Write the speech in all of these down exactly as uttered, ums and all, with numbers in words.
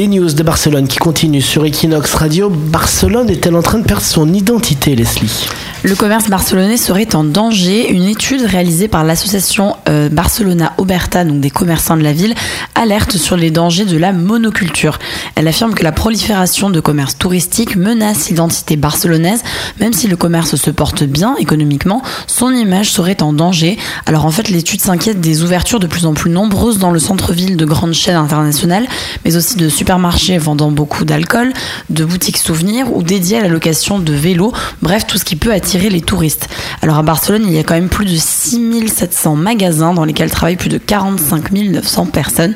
Les news de Barcelone qui continuent sur Equinox Radio. Barcelone est-elle en train de perdre son identité, Leslie ? Le commerce barcelonais serait en danger. Une étude réalisée par l'association euh, Barcelona Oberta, donc des commerçants de la ville, alerte sur les dangers de la monoculture. Elle affirme que la prolifération de commerces touristiques menace l'identité barcelonaise. Même si le commerce se porte bien économiquement, son image serait en danger. Alors en fait, l'étude s'inquiète des ouvertures de plus en plus nombreuses dans le centre-ville de grandes chaînes internationales, mais aussi de supermarchés vendant beaucoup d'alcool, de boutiques souvenirs ou dédiées à la location de vélos, bref tout ce qui peut attirer les touristes. Alors à Barcelone, il y a quand même plus de six mille sept cents magasins dans lesquels travaillent plus de quarante-cinq mille neuf cents personnes.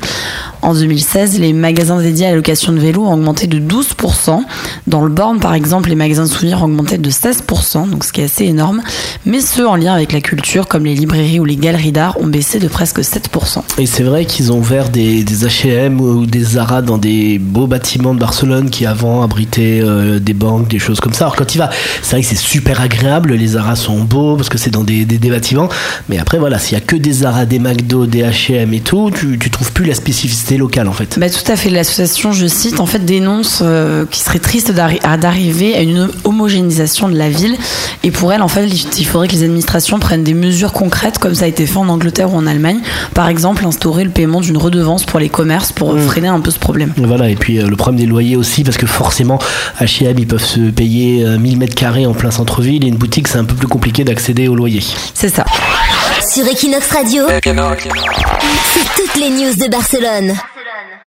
En deux mille seize, les magasins dédiés à la location de vélos ont augmenté de douze pour cent. Dans le Borne, par exemple, les magasins de souvenirs ont augmenté de seize pour cent, donc ce qui est assez énorme. Mais ceux en lien avec la culture, comme les librairies ou les galeries d'art, ont baissé de presque sept pour cent. Et c'est vrai qu'ils ont ouvert des, des H et M ou des Zara dans des Des beaux bâtiments de Barcelone qui avant abritaient euh, des banques, des choses comme ça. Alors quand il va, c'est vrai que c'est super agréable, les Zara sont beaux parce que c'est dans des, des, des bâtiments, mais après voilà, s'il y a que des Zara, des McDo, des H et M et tout, tu, tu trouves plus la spécificité locale en fait. Bah, tout à fait, l'association, je cite, en fait dénonce euh, qu'il serait triste d'arri- à, d'arriver à une homogénéisation de la ville, et pour elle en fait il faudrait que les administrations prennent des mesures concrètes comme ça a été fait en Angleterre ou en Allemagne, par exemple instaurer le paiement d'une redevance pour les commerces pour mmh. freiner un peu ce problème. Voilà, et puis euh, le problème des loyers aussi, parce que forcément H et M ils peuvent se payer euh, mille mètres carrés en plein centre-ville, et une boutique c'est un peu plus compliqué d'accéder au loyer. C'est ça. Sur Equinox Radio, Equinox. C'est toutes les news de Barcelone.